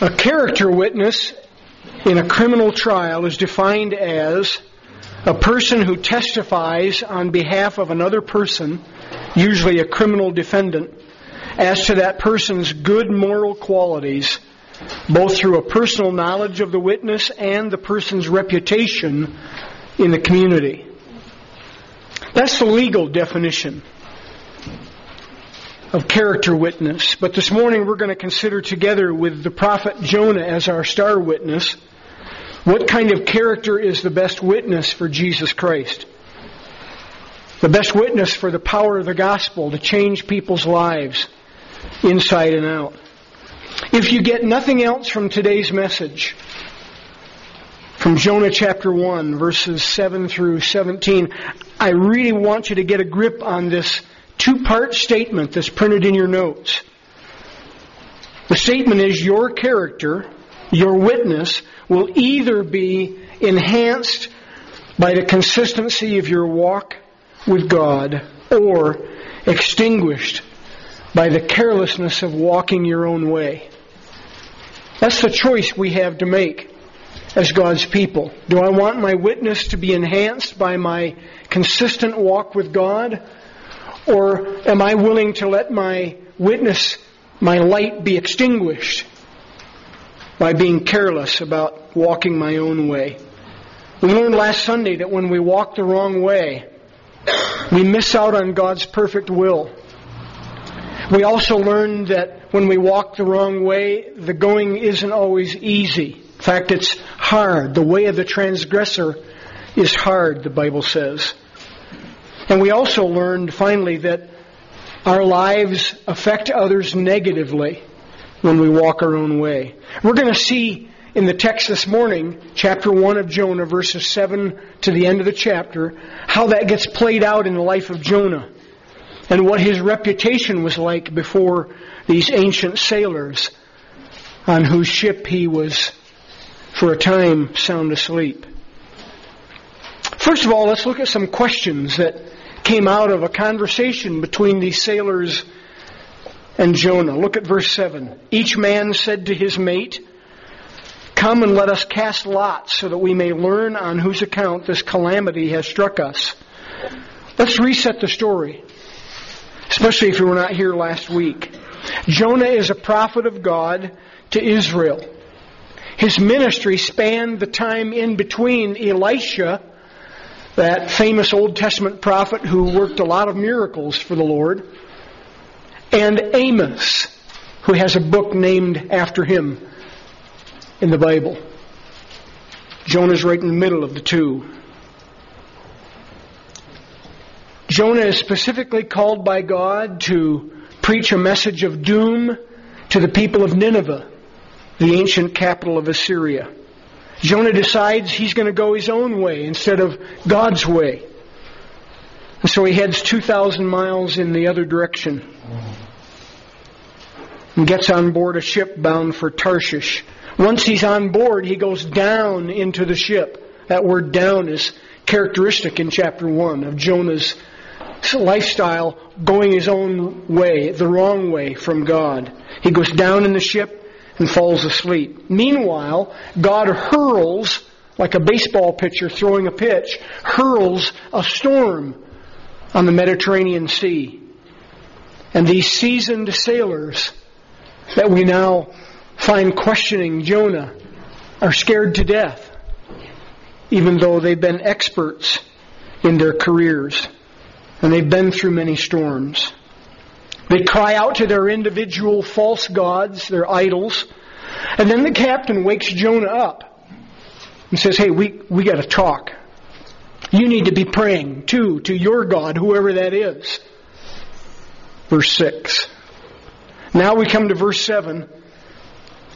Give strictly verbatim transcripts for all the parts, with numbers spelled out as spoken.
A character witness in a criminal trial is defined as a person who testifies on behalf of another person, usually a criminal defendant, as to that person's good moral qualities, both through a personal knowledge of the witness and the person's reputation in the community. That's the legal definition of character witness. But this morning we're going to consider, together with the prophet Jonah as our star witness, what kind of character is the best witness for Jesus Christ? The best witness for the power of the gospel to change people's lives inside and out. If you get nothing else from today's message, from Jonah chapter one, verses seven through seventeen, I really want you to get a grip on this two-part statement that's printed in your notes. The statement is, your character, your witness, will either be enhanced by the consistency of your walk with God, or extinguished by the carelessness of walking your own way. That's the choice we have to make as God's people. Do I want my witness to be enhanced by my consistent walk with God? Or am I willing to let my witness, my light, be extinguished by being careless about walking my own way? We learned last Sunday that when we walk the wrong way, we miss out on God's perfect will. We also learned that when we walk the wrong way, the going isn't always easy. In fact, it's hard. The way of the transgressor is hard, the Bible says. And we also learned, finally, that our lives affect others negatively when we walk our own way. We're going to see in the text this morning, chapter one of Jonah, verses seven to the end of the chapter, how that gets played out in the life of Jonah, and what his reputation was like before these ancient sailors on whose ship he was, for a time, sound asleep. First of all, let's look at some questions that came out of a conversation between these sailors and Jonah. Look at verse seven. Each man said to his mate, "Come and let us cast lots so that we may learn on whose account this calamity has struck us." Let's reset the story, especially if you were not here last week. Jonah is a prophet of God to Israel. His ministry spanned the time in between Elisha, that famous Old Testament prophet who worked a lot of miracles for the Lord, and Amos, who has a book named after him in the Bible. Jonah's right in the middle of the two. Jonah is specifically called by God to preach a message of doom to the people of Nineveh, the ancient capital of Assyria. Jonah decides he's going to go his own way instead of God's way. And so he heads two thousand miles in the other direction and gets on board a ship bound for Tarshish. Once he's on board, he goes down into the ship. That word "down" is characteristic in chapter one of Jonah's lifestyle, going his own way, the wrong way from God. He goes down in the ship and falls asleep. Meanwhile, God hurls, like a baseball pitcher throwing a pitch, hurls a storm on the Mediterranean Sea. And these seasoned sailors that we now find questioning Jonah are scared to death, even though they've been experts in their careers and they've been through many storms. They cry out to their individual false gods, their idols. And then the captain wakes Jonah up and says, "Hey, we, we got to talk. You need to be praying too to your God, whoever that is." Verse six. Now we come to verse seven.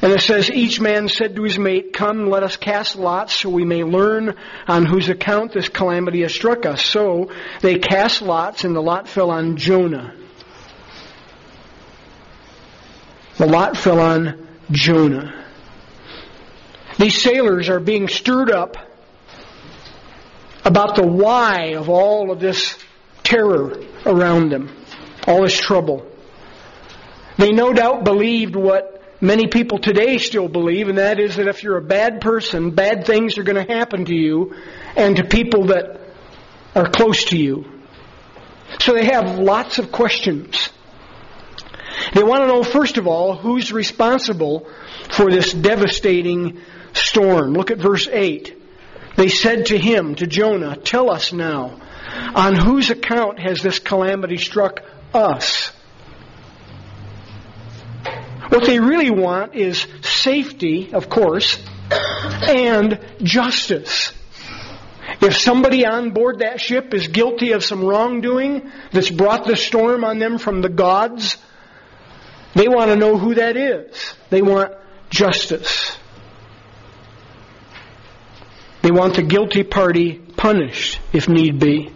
And it says, each man said to his mate, "Come, let us cast lots so we may learn on whose account this calamity has struck us." So they cast lots, and the lot fell on Jonah. The lot fell on Jonah. These sailors are being stirred up about the why of all of this terror around them, all this trouble. They no doubt believed what many people today still believe, and that is that if you're a bad person, bad things are going to happen to you and to people that are close to you. So they have lots of questions. They want to know, first of all, who's responsible for this devastating storm. Look at verse eight. They said to him, to Jonah, "Tell us now, on whose account has this calamity struck us?" What they really want is safety, of course, and justice. If somebody on board that ship is guilty of some wrongdoing that's brought the storm on them from the gods, they want to know who that is. They want justice. They want the guilty party punished, if need be.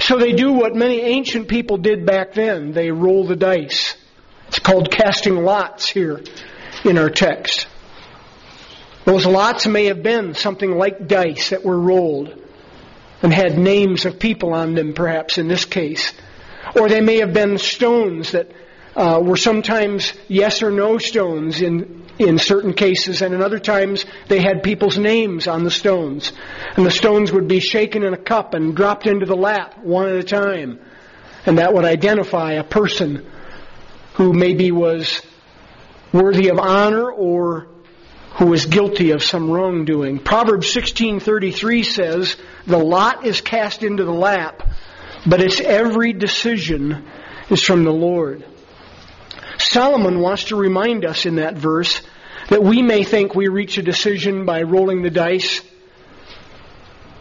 So they do what many ancient people did back then. They roll the dice. It's called casting lots here in our text. Those lots may have been something like dice that were rolled and had names of people on them, perhaps, in this case. Or they may have been stones that uh, were sometimes yes or no stones in, in certain cases, and in other times they had people's names on the stones. And the stones would be shaken in a cup and dropped into the lap one at a time. And that would identify a person who maybe was worthy of honor or who was guilty of some wrongdoing. Proverbs sixteen thirty-three says, "The lot is cast into the lap, but its every decision is from the Lord." Solomon wants to remind us in that verse that we may think we reach a decision by rolling the dice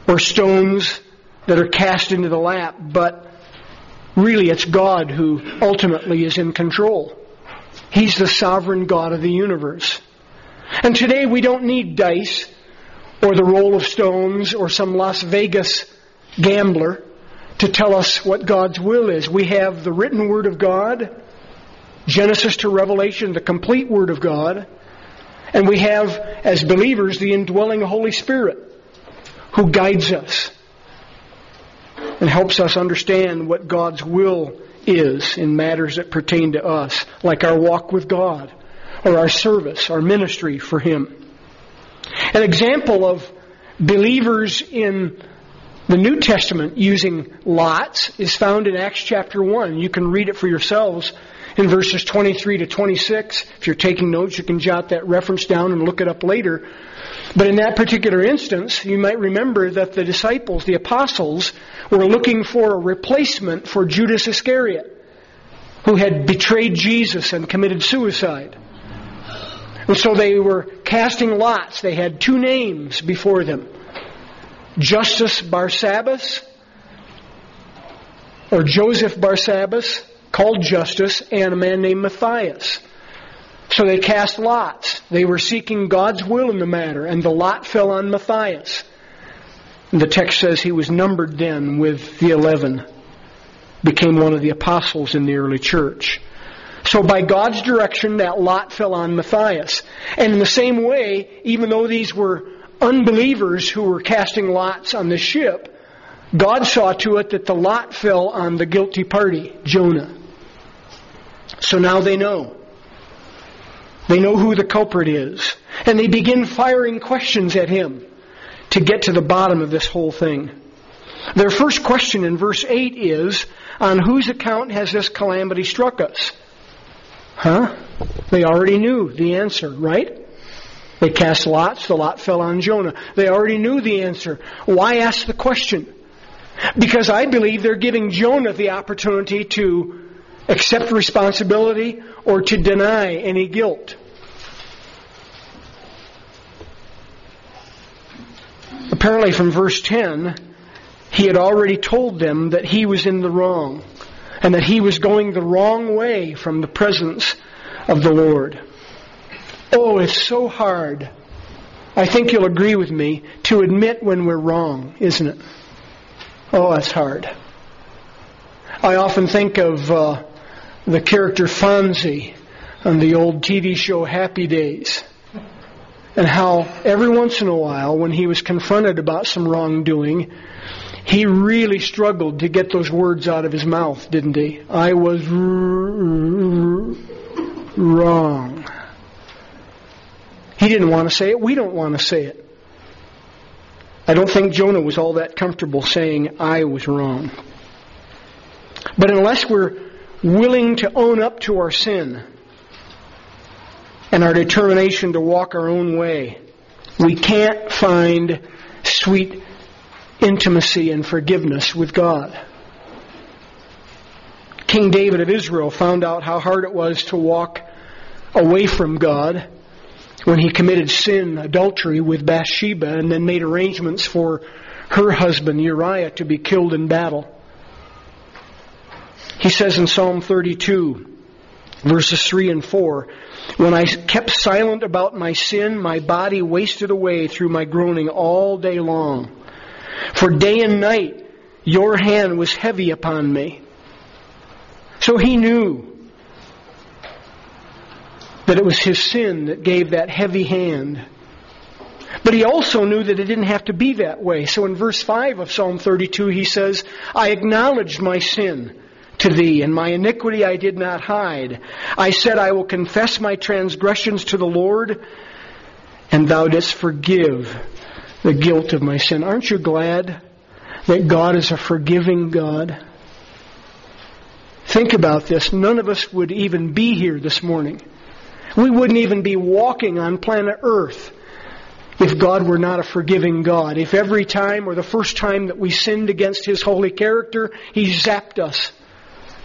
or stones that are cast into the lap, but really it's God who ultimately is in control. He's the sovereign God of the universe. And today we don't need dice or the roll of stones or some Las Vegas gambler to tell us what God's will is. We have the written Word of God, Genesis to Revelation, the complete Word of God. And we have, as believers, the indwelling Holy Spirit who guides us and helps us understand what God's will is in matters that pertain to us, like our walk with God, or our service, our ministry for Him. An example of believers in the New Testament using lots is found in Acts chapter one. You can read it for yourselves in verses twenty-three to twenty-six. If you're taking notes, you can jot that reference down and look it up later. But in that particular instance, you might remember that the disciples, the apostles, were looking for a replacement for Judas Iscariot, who had betrayed Jesus and committed suicide. And so they were casting lots. They had two names before them. Justus Barsabbas, or Joseph Barsabbas, called Justus, and a man named Matthias. So they cast lots. They were seeking God's will in the matter, and the lot fell on Matthias. And the text says he was numbered then with the eleven, became one of the apostles in the early church. So by God's direction, that lot fell on Matthias. And in the same way, even though these were unbelievers who were casting lots on the ship, God saw to it that the lot fell on the guilty party, Jonah. So now they know. They know who the culprit is. And they begin firing questions at him to get to the bottom of this whole thing. Their first question in verse eight is, "On whose account has this calamity struck us?" Huh? They already knew the answer, right? They cast lots. The lot fell on Jonah. They already knew the answer. Why ask the question? Because I believe they're giving Jonah the opportunity to accept responsibility or to deny any guilt. Apparently from verse ten, he had already told them that he was in the wrong, and that he was going the wrong way from the presence of the Lord. Oh, it's so hard, I think you'll agree with me, to admit when we're wrong, isn't it? Oh, that's hard. I often think of uh, the character Fonzie on the old T V show Happy Days, and how every once in a while, when he was confronted about some wrongdoing, he really struggled to get those words out of his mouth, didn't he? I was r- r- wrong. didn't want to say it. We don't want to say it. I don't think Jonah was all that comfortable saying, I was wrong. But unless we're willing to own up to our sin and our determination to walk our own way, we can't find sweet intimacy and forgiveness with God. King David of Israel found out how hard it was to walk away from God when he committed sin, adultery with Bathsheba, and then made arrangements for her husband Uriah to be killed in battle. He says in Psalm thirty-two, verses three and four, when I kept silent about my sin, my body wasted away through my groaning all day long. For day and night your hand was heavy upon me. So he knew that it was his sin that gave that heavy hand. But he also knew that it didn't have to be that way. So in verse five of Psalm thirty-two he says, I acknowledged my sin to thee, and my iniquity I did not hide. I said, I will confess my transgressions to the Lord, and thou didst forgive the guilt of my sin. Aren't you glad that God is a forgiving God? Think about this. None of us would even be here this morning. We wouldn't even be walking on planet Earth if God were not a forgiving God. If every time or the first time that we sinned against His holy character, He zapped us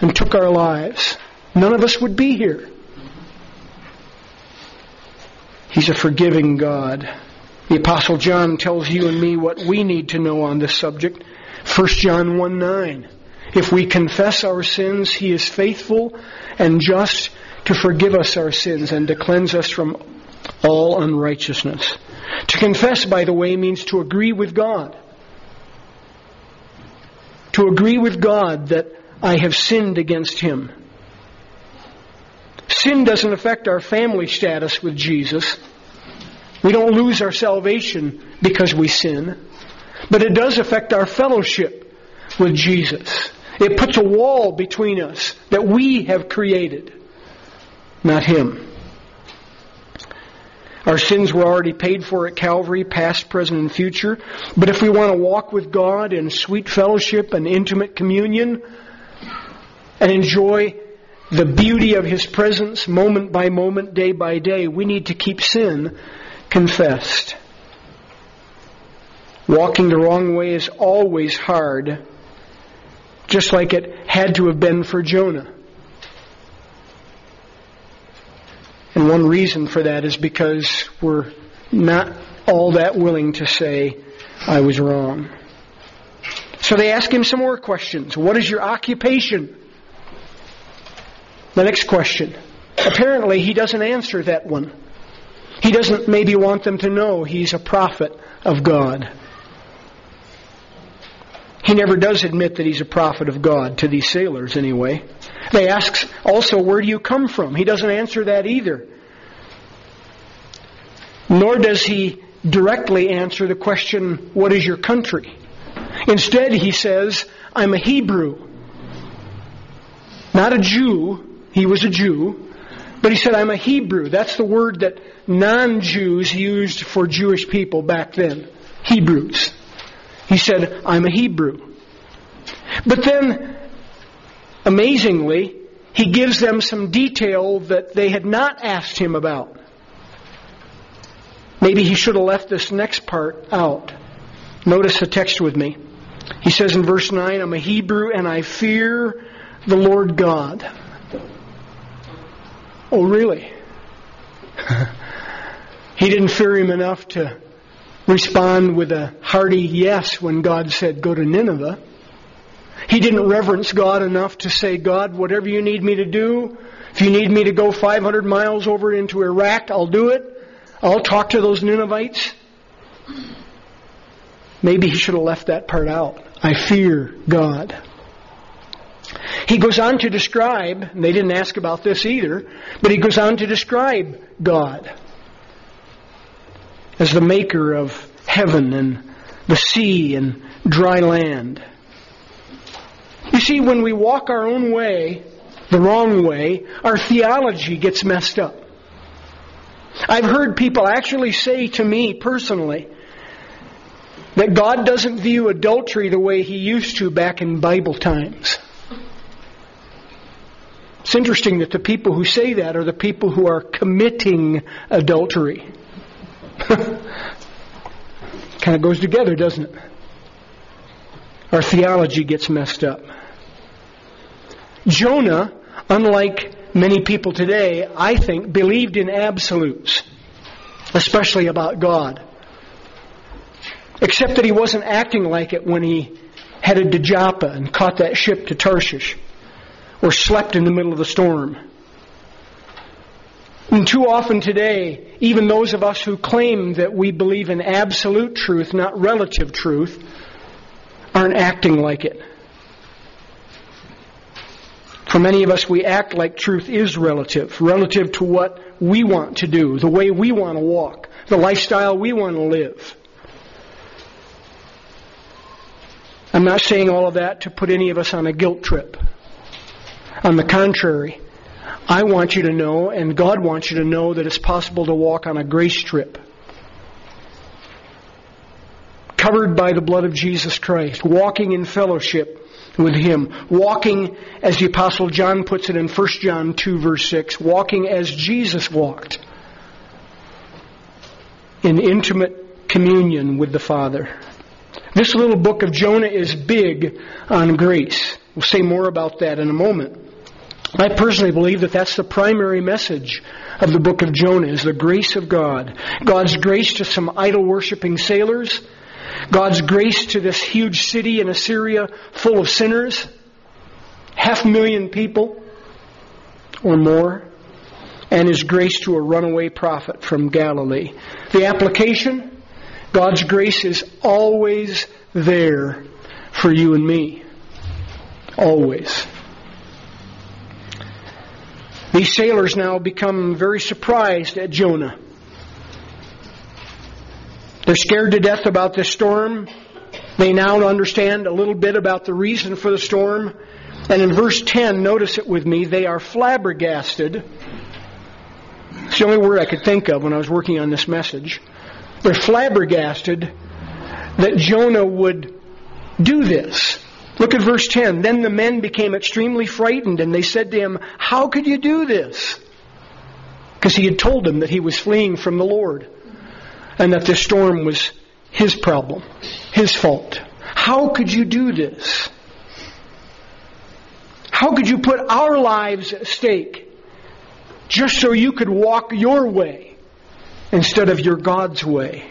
and took our lives, none of us would be here. He's a forgiving God. The Apostle John tells you and me what we need to know on this subject. First John one nine. If we confess our sins, He is faithful and just to forgive us our sins and to cleanse us from all unrighteousness. To confess, by the way, means to agree with God. To agree with God that I have sinned against Him. Sin doesn't affect our family status with Jesus. We don't lose our salvation because we sin. But it does affect our fellowship with Jesus. It puts a wall between us that we have created, not Him. Our sins were already paid for at Calvary, past, present, and future. But if we want to walk with God in sweet fellowship and intimate communion, and enjoy the beauty of His presence moment by moment, day by day, we need to keep sin confessed. Walking the wrong way is always hard, just like it had to have been for Jonah. And one reason for that is because we're not all that willing to say, I was wrong. So they ask him some more questions. What is your occupation? The next question. Apparently, he doesn't answer that one. He doesn't maybe want them to know he's a prophet of God. He never does admit that he's a prophet of God, to these sailors anyway. They ask also, where do you come from? He doesn't answer that either. Nor does he directly answer the question, what is your country? Instead, he says, I'm a Hebrew. Not a Jew. He was a Jew. But he said, I'm a Hebrew. That's the word that non-Jews used for Jewish people back then. Hebrews. He said, I'm a Hebrew. But then, amazingly, he gives them some detail that they had not asked him about. Maybe he should have left this next part out. Notice the text with me. He says in verse nine, I'm a Hebrew and I fear the Lord God. Oh, really? He didn't fear Him enough to respond with a hearty yes when God said, go to Nineveh. He didn't reverence God enough to say, God, whatever you need me to do, if you need me to go five hundred miles over into Iraq, I'll do it. I'll talk to those Ninevites. Maybe he should have left that part out. I fear God. He goes on to describe, and they didn't ask about this either, but he goes on to describe God as the maker of heaven and the sea and dry land. You see, when we walk our own way, the wrong way, our theology gets messed up. I've heard people actually say to me personally that God doesn't view adultery the way He used to back in Bible times. It's interesting that the people who say that are the people who are committing adultery. Kind of goes together, doesn't it? Our theology gets messed up. Jonah, unlike many people today, I think, believed in absolutes, especially about God. Except that he wasn't acting like it when he headed to Joppa and caught that ship to Tarshish, or slept in the middle of the storm. And too often today, even those of us who claim that we believe in absolute truth, not relative truth, aren't acting like it. For many of us, we act like truth is relative, relative to what we want to do, the way we want to walk, the lifestyle we want to live. I'm not saying all of that to put any of us on a guilt trip. On the contrary, I want you to know, and God wants you to know, that it's possible to walk on a grace trip, covered by the blood of Jesus Christ, walking in fellowship with Him, walking, as the Apostle John puts it in First John two, verse six, walking as Jesus walked, in intimate communion with the Father. This little book of Jonah is big on grace. We'll say more about that in a moment. I personally believe that that's the primary message of the book of Jonah, is the grace of God. God's grace to some idol-worshipping sailors, God's grace to this huge city in Assyria full of sinners, half a million people or more, and His grace to a runaway prophet from Galilee. The application, God's grace is always there for you and me. Always. These sailors now become very surprised at Jonah. They're scared to death about this storm. They now understand a little bit about the reason for the storm. And in verse ten, notice it with me, they are flabbergasted. It's the only word I could think of when I was working on this message. They're flabbergasted that Jonah would do this. Look at verse ten. Then the men became extremely frightened, and they said to him, "How could you do this?" Because he had told them that he was fleeing from the Lord, and that this storm was his problem, his fault. How could you do this? How could you put our lives at stake just so you could walk your way instead of your God's way?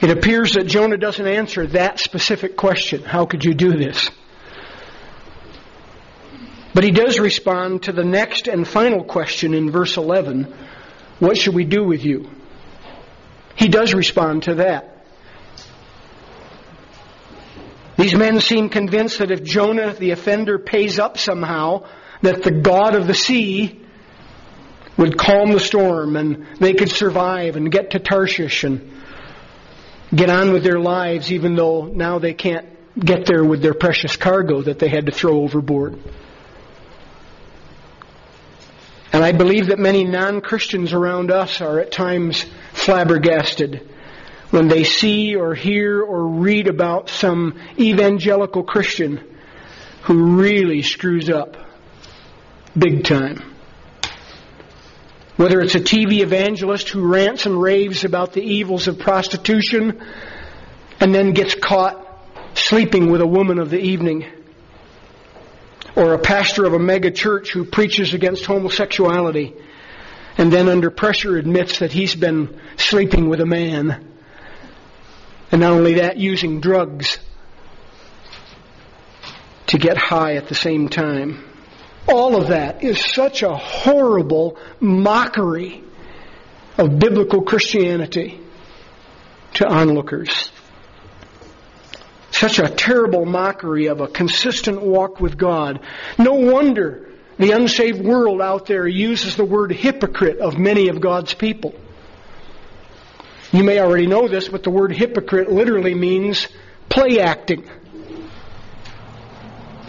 It appears that Jonah doesn't answer that specific question, how could you do this? But he does respond to the next and final question in verse eleven, what should we do with you? He does respond to that. These men seem convinced that if Jonah, the offender, pays up somehow, that the God of the sea would calm the storm and they could survive and get to Tarshish and get on with their lives, even though now they can't get there with their precious cargo that they had to throw overboard. And I believe that many non-Christians around us are at times flabbergasted when they see or hear or read about some evangelical Christian who really screws up big time. Whether it's a T V evangelist who rants and raves about the evils of prostitution and then gets caught sleeping with a woman of the evening, or a pastor of a mega church who preaches against homosexuality and then under pressure admits that he's been sleeping with a man, and not only that, using drugs to get high at the same time. All of that is such a horrible mockery of biblical Christianity to onlookers. Such a terrible mockery of a consistent walk with God. No wonder the unsaved world out there uses the word hypocrite of many of God's people. You may already know this, but the word hypocrite literally means play acting.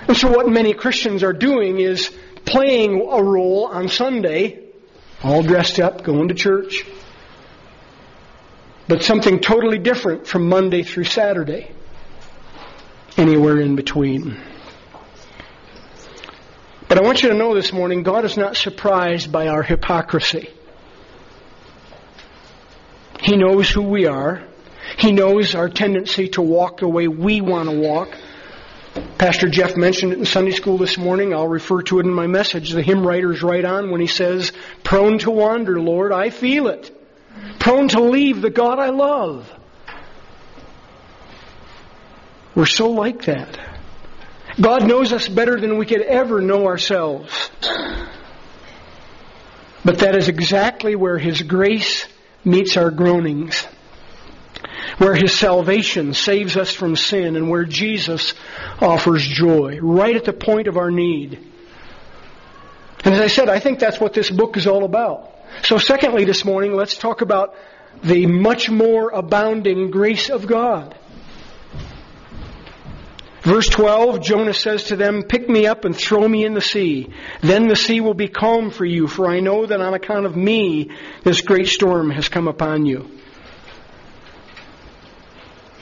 And so what many Christians are doing is playing a role on Sunday, all dressed up, going to church, but something totally different from Monday through Saturday, anywhere in between. But I want you to know this morning, God is not surprised by our hypocrisy. He knows who we are. He knows our tendency to walk the way we want to walk. Pastor Jeff mentioned it in Sunday school this morning. I'll refer to it in my message. The hymn writer's right on when he says, "Prone to wander, Lord, I feel it. Prone to leave the God I love." We're so like that. God knows us better than we could ever know ourselves. But that is exactly where His grace meets our groanings, where His salvation saves us from sin, and where Jesus offers joy, right at the point of our need. And as I said, I think that's what this book is all about. So secondly this morning, let's talk about the much more abounding grace of God. Verse twelve, Jonah says to them, "Pick me up and throw me in the sea. Then the sea will be calm for you, for I know that on account of me this great storm has come upon you."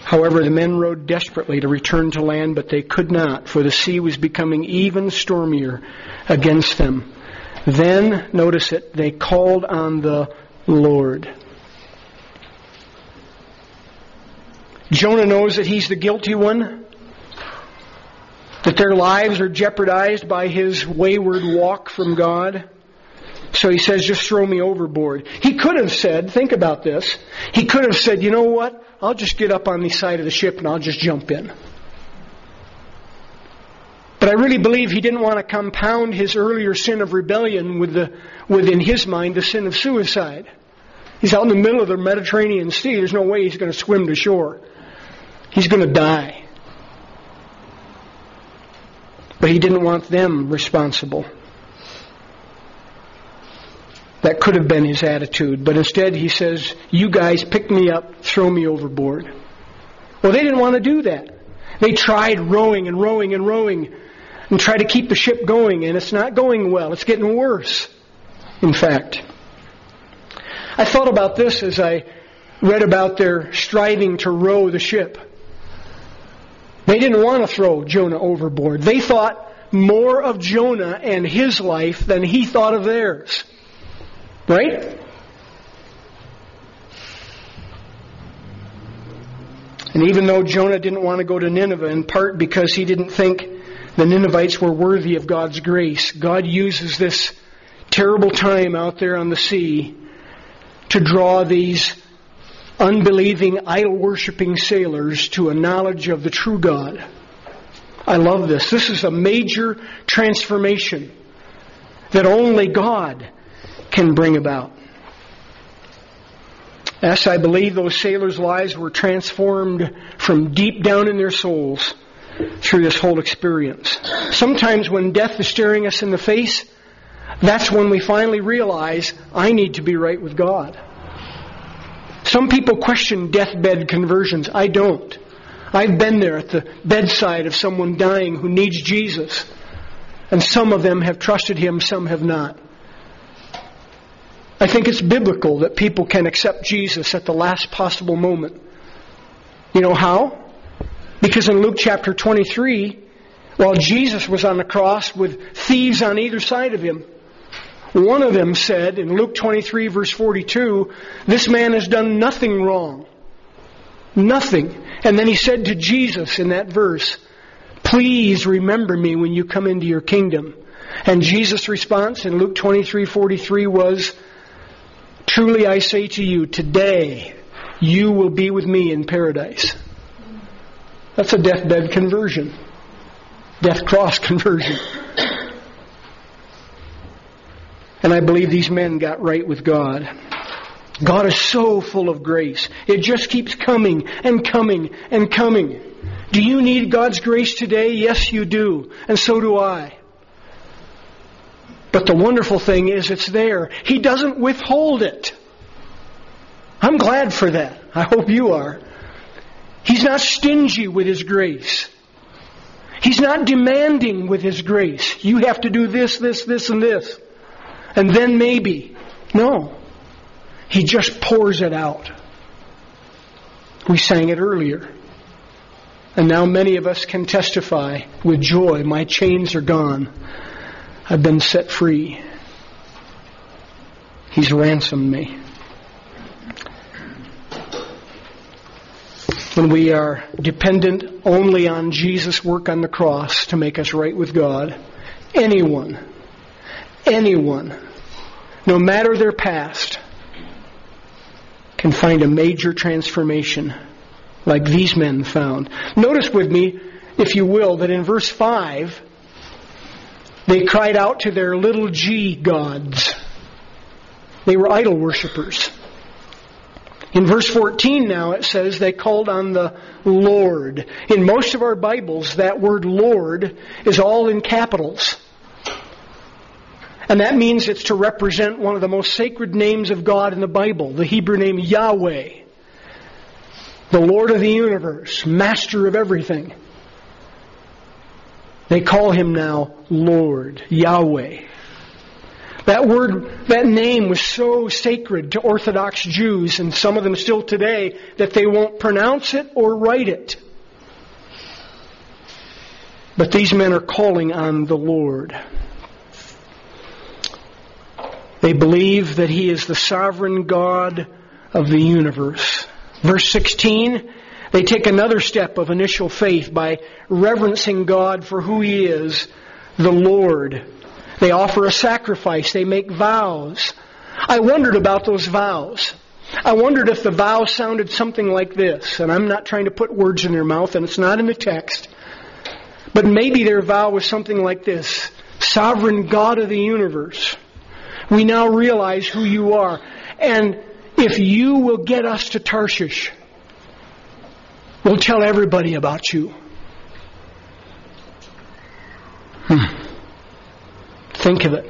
However, the men rowed desperately to return to land, but they could not, for the sea was becoming even stormier against them. Then, notice it, they called on the Lord. Jonah knows that he's the guilty one, that their lives are jeopardized by his wayward walk from God. So he says, "Just throw me overboard." He could have said, think about this, he could have said, "You know what? I'll just get up on the side of the ship and I'll just jump in." But I really believe he didn't want to compound his earlier sin of rebellion with the, within his mind, the sin of suicide. He's out in the middle of the Mediterranean Sea. There's no way he's going to swim to shore. He's going to die. But he didn't want them responsible. That could have been his attitude. But instead he says, "You guys pick me up, throw me overboard." Well, they didn't want to do that. They tried rowing and rowing and rowing and tried to keep the ship going, and it's not going well. It's getting worse, in fact. I thought about this as I read about their striving to row the ship. They didn't want to throw Jonah overboard. They thought more of Jonah and his life than he thought of theirs. Right? And even though Jonah didn't want to go to Nineveh, in part because he didn't think the Ninevites were worthy of God's grace, God uses this terrible time out there on the sea to draw these unbelieving, idol-worshipping sailors to a knowledge of the true God. I love this. This is a major transformation that only God can bring about. Yes, I believe those sailors' lives were transformed from deep down in their souls through this whole experience. Sometimes when death is staring us in the face, that's when we finally realize, I need to be right with God. Some people question deathbed conversions. I don't. I've been there at the bedside of someone dying who needs Jesus. And some of them have trusted Him, some have not. I think it's biblical that people can accept Jesus at the last possible moment. You know how? Because in Luke chapter twenty-three, while Jesus was on the cross with thieves on either side of Him, one of them said in Luke twenty-three verse forty-two, "This man has done nothing wrong." Nothing. And then he said to Jesus in that verse, "Please remember me when you come into your kingdom." And Jesus' response in Luke twenty-three forty-three was, "Truly I say to you, today you will be with me in paradise." That's a deathbed conversion. Death cross conversion. And I believe these men got right with God. God is so full of grace. It just keeps coming and coming and coming. Do you need God's grace today? Yes, you do. And so do I. But the wonderful thing is it's there. He doesn't withhold it. I'm glad for that. I hope you are. He's not stingy with His grace. He's not demanding with His grace. You have to do this, this, this, and this. And then maybe. No. He just pours it out. We sang it earlier. And now many of us can testify with joy, my chains are gone. I've been set free. He's ransomed me. When we are dependent only on Jesus' work on the cross to make us right with God, anyone, anyone, no matter their past, can find a major transformation like these men found. Notice with me, if you will, that in verse five, they cried out to their little g gods. They were idol worshippers. In verse fourteen now it says they called on the Lord. In most of our Bibles, that word Lord is all in capitals. And that means it's to represent one of the most sacred names of God in the Bible, the Hebrew name Yahweh, the Lord of the universe, master of everything. They call Him now Lord, Yahweh. That word, that name was so sacred to Orthodox Jews, and some of them still today, that they won't pronounce it or write it. But these men are calling on the Lord. They believe that He is the sovereign God of the universe. Verse sixteen, they take another step of initial faith by reverencing God for who He is, the Lord. They offer a sacrifice. They make vows. I wondered about those vows. I wondered if the vow sounded something like this. And I'm not trying to put words in their mouth, and it's not in the text. But maybe their vow was something like this. Sovereign God of the universe, we now realize who You are. And if You will get us to Tarshish, we'll tell everybody about You. Hmm. Think of it.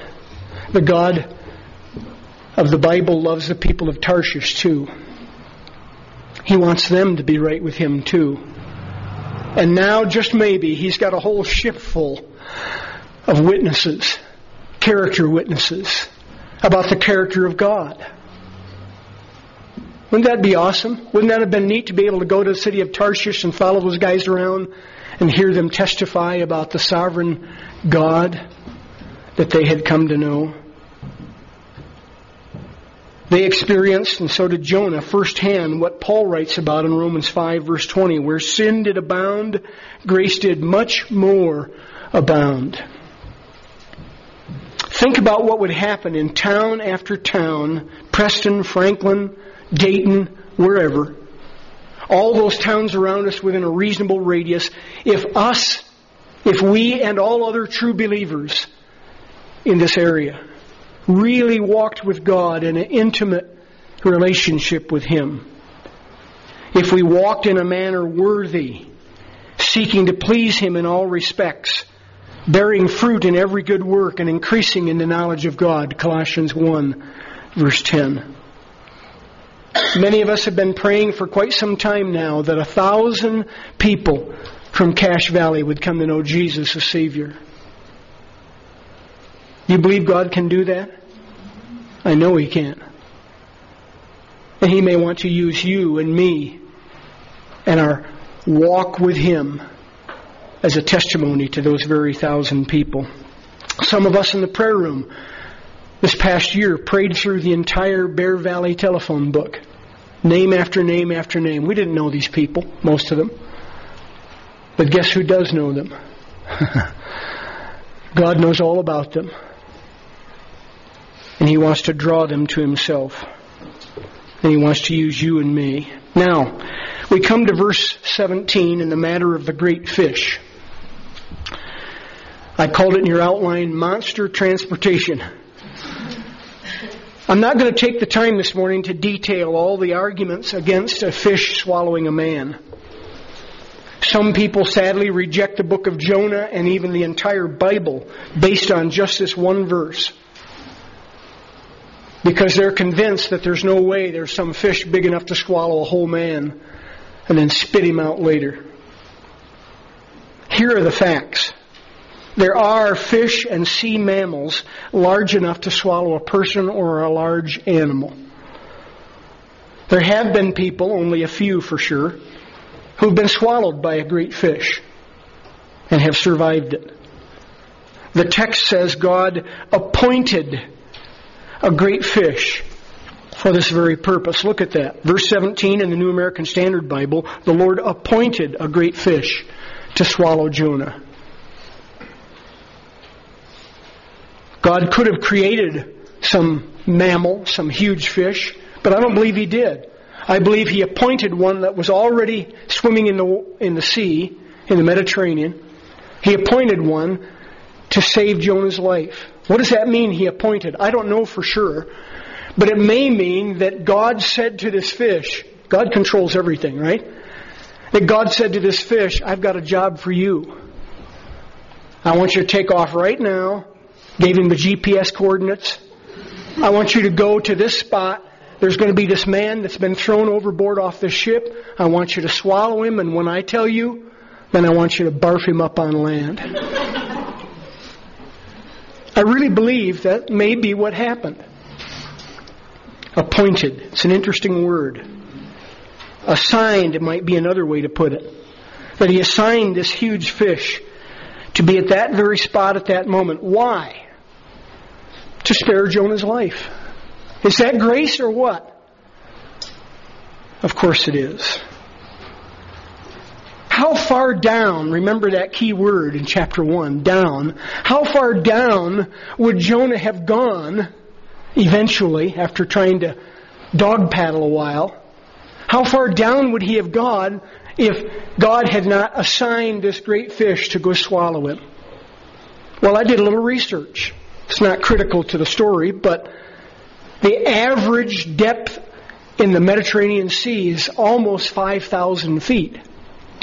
The God of the Bible loves the people of Tarshish too. He wants them to be right with Him too. And now, just maybe, He's got a whole ship full of witnesses, character witnesses, about the character of God. Wouldn't that be awesome? Wouldn't that have been neat to be able to go to the city of Tarshish and follow those guys around and hear them testify about the sovereign God that they had come to know? They experienced, and so did Jonah, firsthand what Paul writes about in Romans five, verse twenty, where sin did abound, grace did much more abound. Think about what would happen in town after town, Preston, Franklin, Dayton, wherever, all those towns around us within a reasonable radius, if us, if we and all other true believers in this area really walked with God in an intimate relationship with Him. If we walked in a manner worthy, seeking to please Him in all respects, bearing fruit in every good work and increasing in the knowledge of God, Colossians one, verse ten. Many of us have been praying for quite some time now that a thousand people from Cache Valley would come to know Jesus as Savior. Do you believe God can do that? I know He can. And He may want to use you and me and our walk with Him as a testimony to those very thousand people. Some of us in the prayer room this past year prayed through the entire Bear Valley telephone book, name after name after name. We didn't know these people, most of them. But guess who does know them? God knows all about them. And He wants to draw them to Himself. And He wants to use you and me. Now, we come to verse seventeen in the matter of the great fish. I called it in your outline, monster transportation. I'm not going to take the time this morning to detail all the arguments against a fish swallowing a man. Some people sadly reject the book of Jonah and even the entire Bible based on just this one verse, because they're convinced that there's no way there's some fish big enough to swallow a whole man and then spit him out later. Here are the facts. There are fish and sea mammals large enough to swallow a person or a large animal. There have been people, only a few for sure, who've been swallowed by a great fish and have survived it. The text says God appointed a great fish for this very purpose. Look at that. Verse seventeen in the New American Standard Bible, the Lord appointed a great fish to swallow Jonah. God could have created some mammal, some huge fish, but I don't believe He did. I believe He appointed one that was already swimming in the in the sea, in the Mediterranean. He appointed one to save Jonah's life. What does that mean, He appointed? I don't know for sure, but it may mean that God said to this fish, God controls everything, right? That God said to this fish, I've got a job for you. I want you to take off right now. Gave him the G P S coordinates. I want you to go to this spot. There's going to be this man that's been thrown overboard off this ship. I want you to swallow him, and when I tell you, then I want you to barf him up on land. I really believe that may be what happened. Appointed. It's an interesting word. Assigned, it might be another way to put it. That He assigned this huge fish to be at that very spot at that moment. Why? To spare Jonah's life. Is that grace or what? Of course it is. How far down, remember that key word in chapter one, down. How far down would Jonah have gone eventually after trying to dog paddle a while? How far down would he have gone if God had not assigned this great fish to go swallow him? Well, I did a little research. It's not critical to the story, but the average depth in the Mediterranean Sea is almost five thousand feet,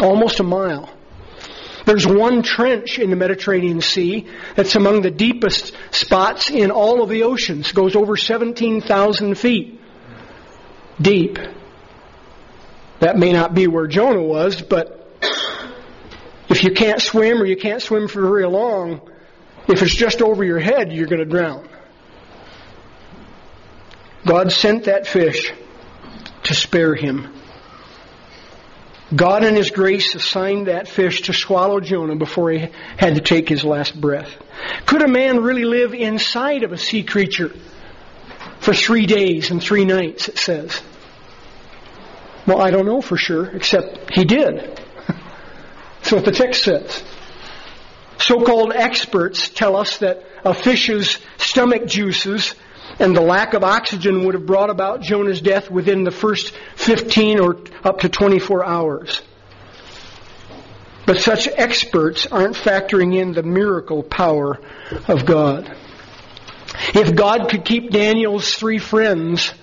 almost a mile. There's one trench in the Mediterranean Sea that's among the deepest spots in all of the oceans. It goes over seventeen thousand feet deep. That may not be where Jonah was, but if you can't swim or you can't swim for very long, if it's just over your head, you're going to drown. God sent that fish to spare him. God in His grace assigned that fish to swallow Jonah before he had to take his last breath. Could a man really live inside of a sea creature for three days and three nights, it says? Well, I don't know for sure, except he did. That's what the text says. So-called experts tell us that a fish's stomach juices and the lack of oxygen would have brought about Jonah's death within the first fifteen or up to twenty-four hours. But such experts aren't factoring in the miracle power of God. If God could keep Daniel's three friends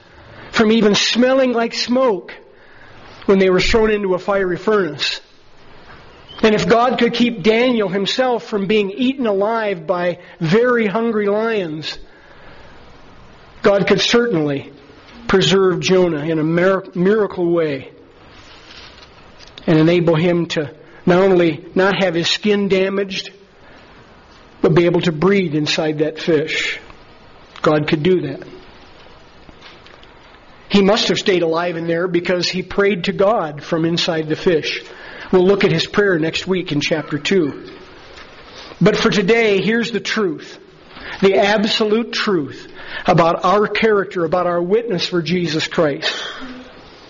from even smelling like smoke when they were thrown into a fiery furnace, and if God could keep Daniel himself from being eaten alive by very hungry lions, God could certainly preserve Jonah in a miracle way and enable him to not only not have his skin damaged, but be able to breathe inside that fish. God could do that. He must have stayed alive in there because he prayed to God from inside the fish. We'll look at his prayer next week in chapter two. But for today, here's the truth. The absolute truth about our character, about our witness for Jesus Christ.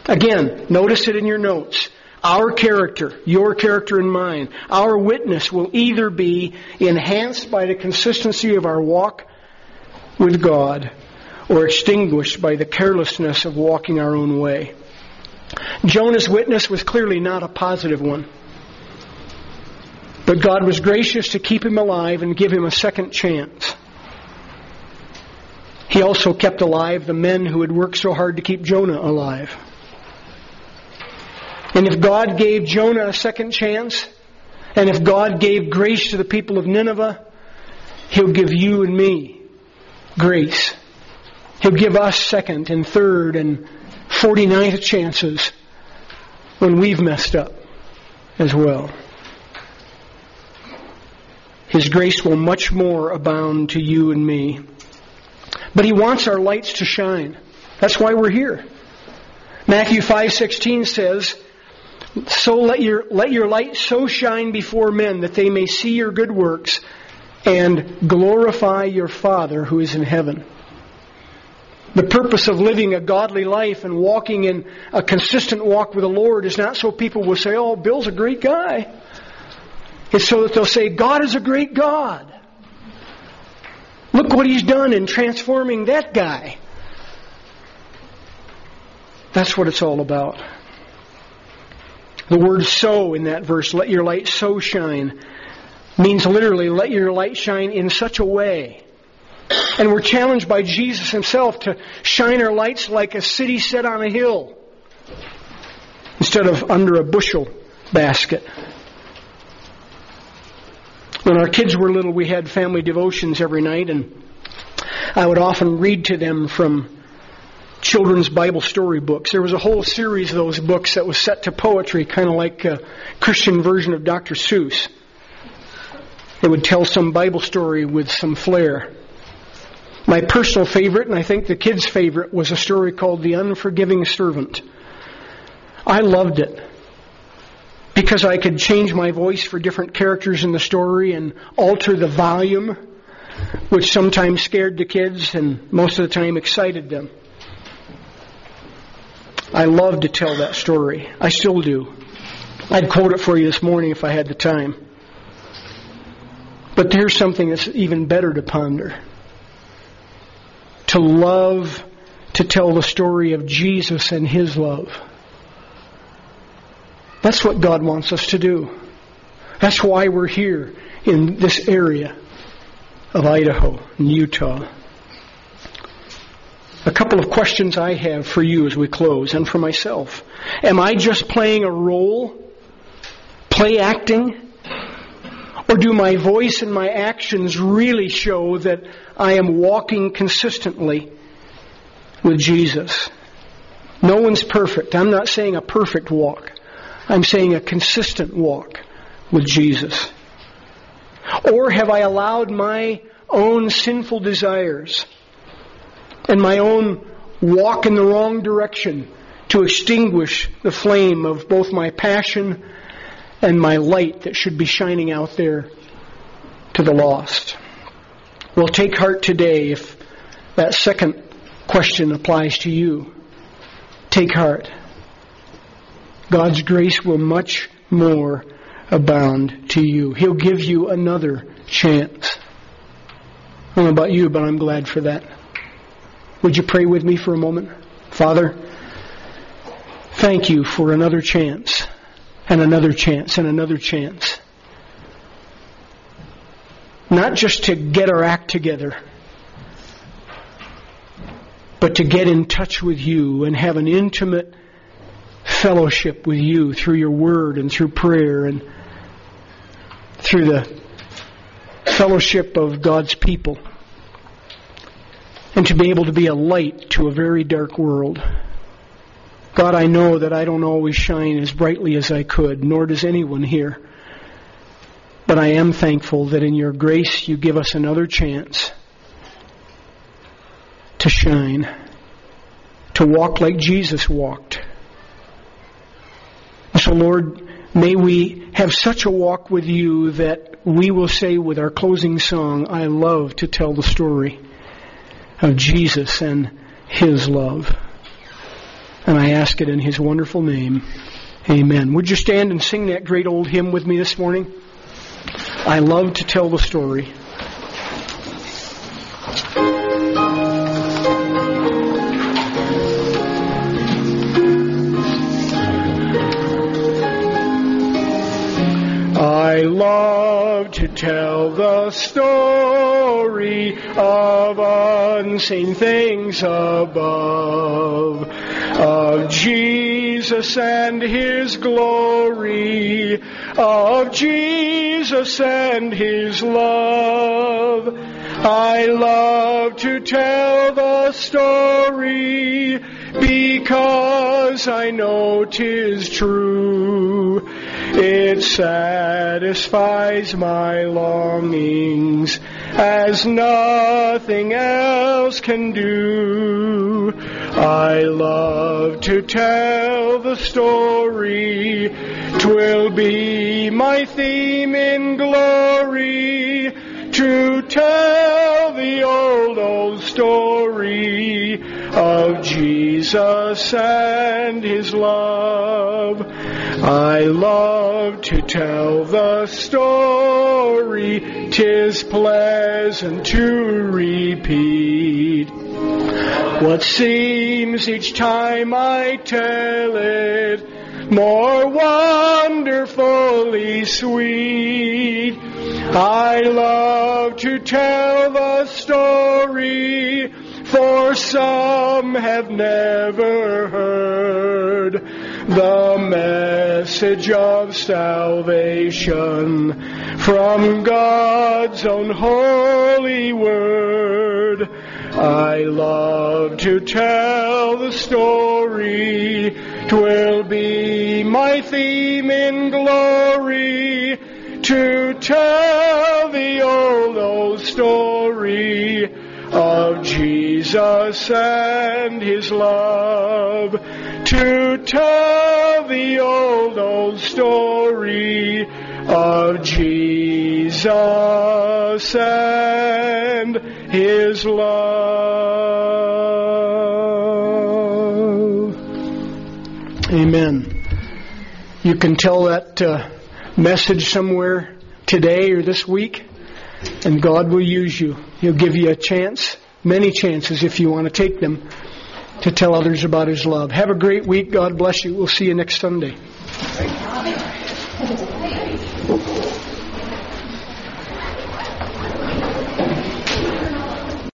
Again, notice it in your notes. Our character, your character and mine, our witness will either be enhanced by the consistency of our walk with God, or extinguished by the carelessness of walking our own way. Jonah's witness was clearly not a positive one. But God was gracious to keep him alive and give him a second chance. He also kept alive the men who had worked so hard to keep Jonah alive. And if God gave Jonah a second chance, and if God gave grace to the people of Nineveh, He'll give you and me grace. He'll give us second and third and forty-ninth chances when we've messed up as well. His grace will much more abound to you and me. But He wants our lights to shine. That's why we're here. Matthew five sixteen says, So let your, let your light so shine before men that they may see your good works and glorify your Father who is in heaven. The purpose of living a godly life and walking in a consistent walk with the Lord is not so people will say, oh, Bill's a great guy. It's so that they'll say, God is a great God. Look what He's done in transforming that guy. That's what it's all about. The word so in that verse, let your light so shine, means literally, let your light shine in such a way. And we're challenged by Jesus Himself to shine our lights like a city set on a hill instead of under a bushel basket. When our kids were little, we had family devotions every night, and I would often read to them from children's Bible story books. There was a whole series of those books that was set to poetry, kind of like a Christian version of Doctor Seuss. They would tell some Bible story with some flair. My personal favorite, and I think the kids' favorite, was a story called The Unforgiving Servant. I loved it because I could change my voice for different characters in the story and alter the volume, which sometimes scared the kids and most of the time excited them. I love to tell that story. I still do. I'd quote it for you this morning if I had the time. But here's something that's even better to ponder. To love to tell the story of Jesus and His love. That's what God wants us to do. That's why we're here in this area of Idaho and Utah. A couple of questions I have for you as we close, and for myself. Am I just playing a role? Play acting? Or do my voice and my actions really show that I am walking consistently with Jesus? No one's perfect. I'm not saying a perfect walk. I'm saying a consistent walk with Jesus. Or have I allowed my own sinful desires and my own walk in the wrong direction to extinguish the flame of both my passion and my light that should be shining out there to the lost? Well, take heart today if that second question applies to you. Take heart. God's grace will much more abound to you. He'll give you another chance. I don't know about you, but I'm glad for that. Would you pray with me for a moment? Father, thank You for another chance, and another chance, and another chance. Not just to get our act together, but to get in touch with You and have an intimate fellowship with You through Your Word and through prayer and through the fellowship of God's people. And to be able to be a light to a very dark world. God, I know that I don't always shine as brightly as I could, nor does anyone here. But I am thankful that in Your grace You give us another chance to shine, to walk like Jesus walked. So Lord, may we have such a walk with You that we will say with our closing song, I love to tell the story of Jesus and His love. And I ask it in His wonderful name. Amen. Would you stand and sing that great old hymn with me this morning? I love to tell the story. I love to tell the story of unseen things above, of Jesus and His glory, of Jesus and His love. I love to tell the story because I know 'tis true. It satisfies my longings as nothing else can do. I love to tell the story. 'Twill be my theme in glory to tell the old, old story of Jesus and his love. I love to tell the story, 'tis pleasant to repeat. What seems each time I tell it more wonderfully sweet. I love to tell the story, for some have never heard the message of salvation from God's own holy word. I love to tell the story, 'twill be my theme in glory to tell the old, old story of Jesus and his love, to tell the old, old story of Jesus and his love. Amen. You can tell that uh, message somewhere today or this week, and God will use you. He'll give you a chance, many chances if you want to take them, to tell others about His love. Have a great week. God bless you. We'll see you next Sunday.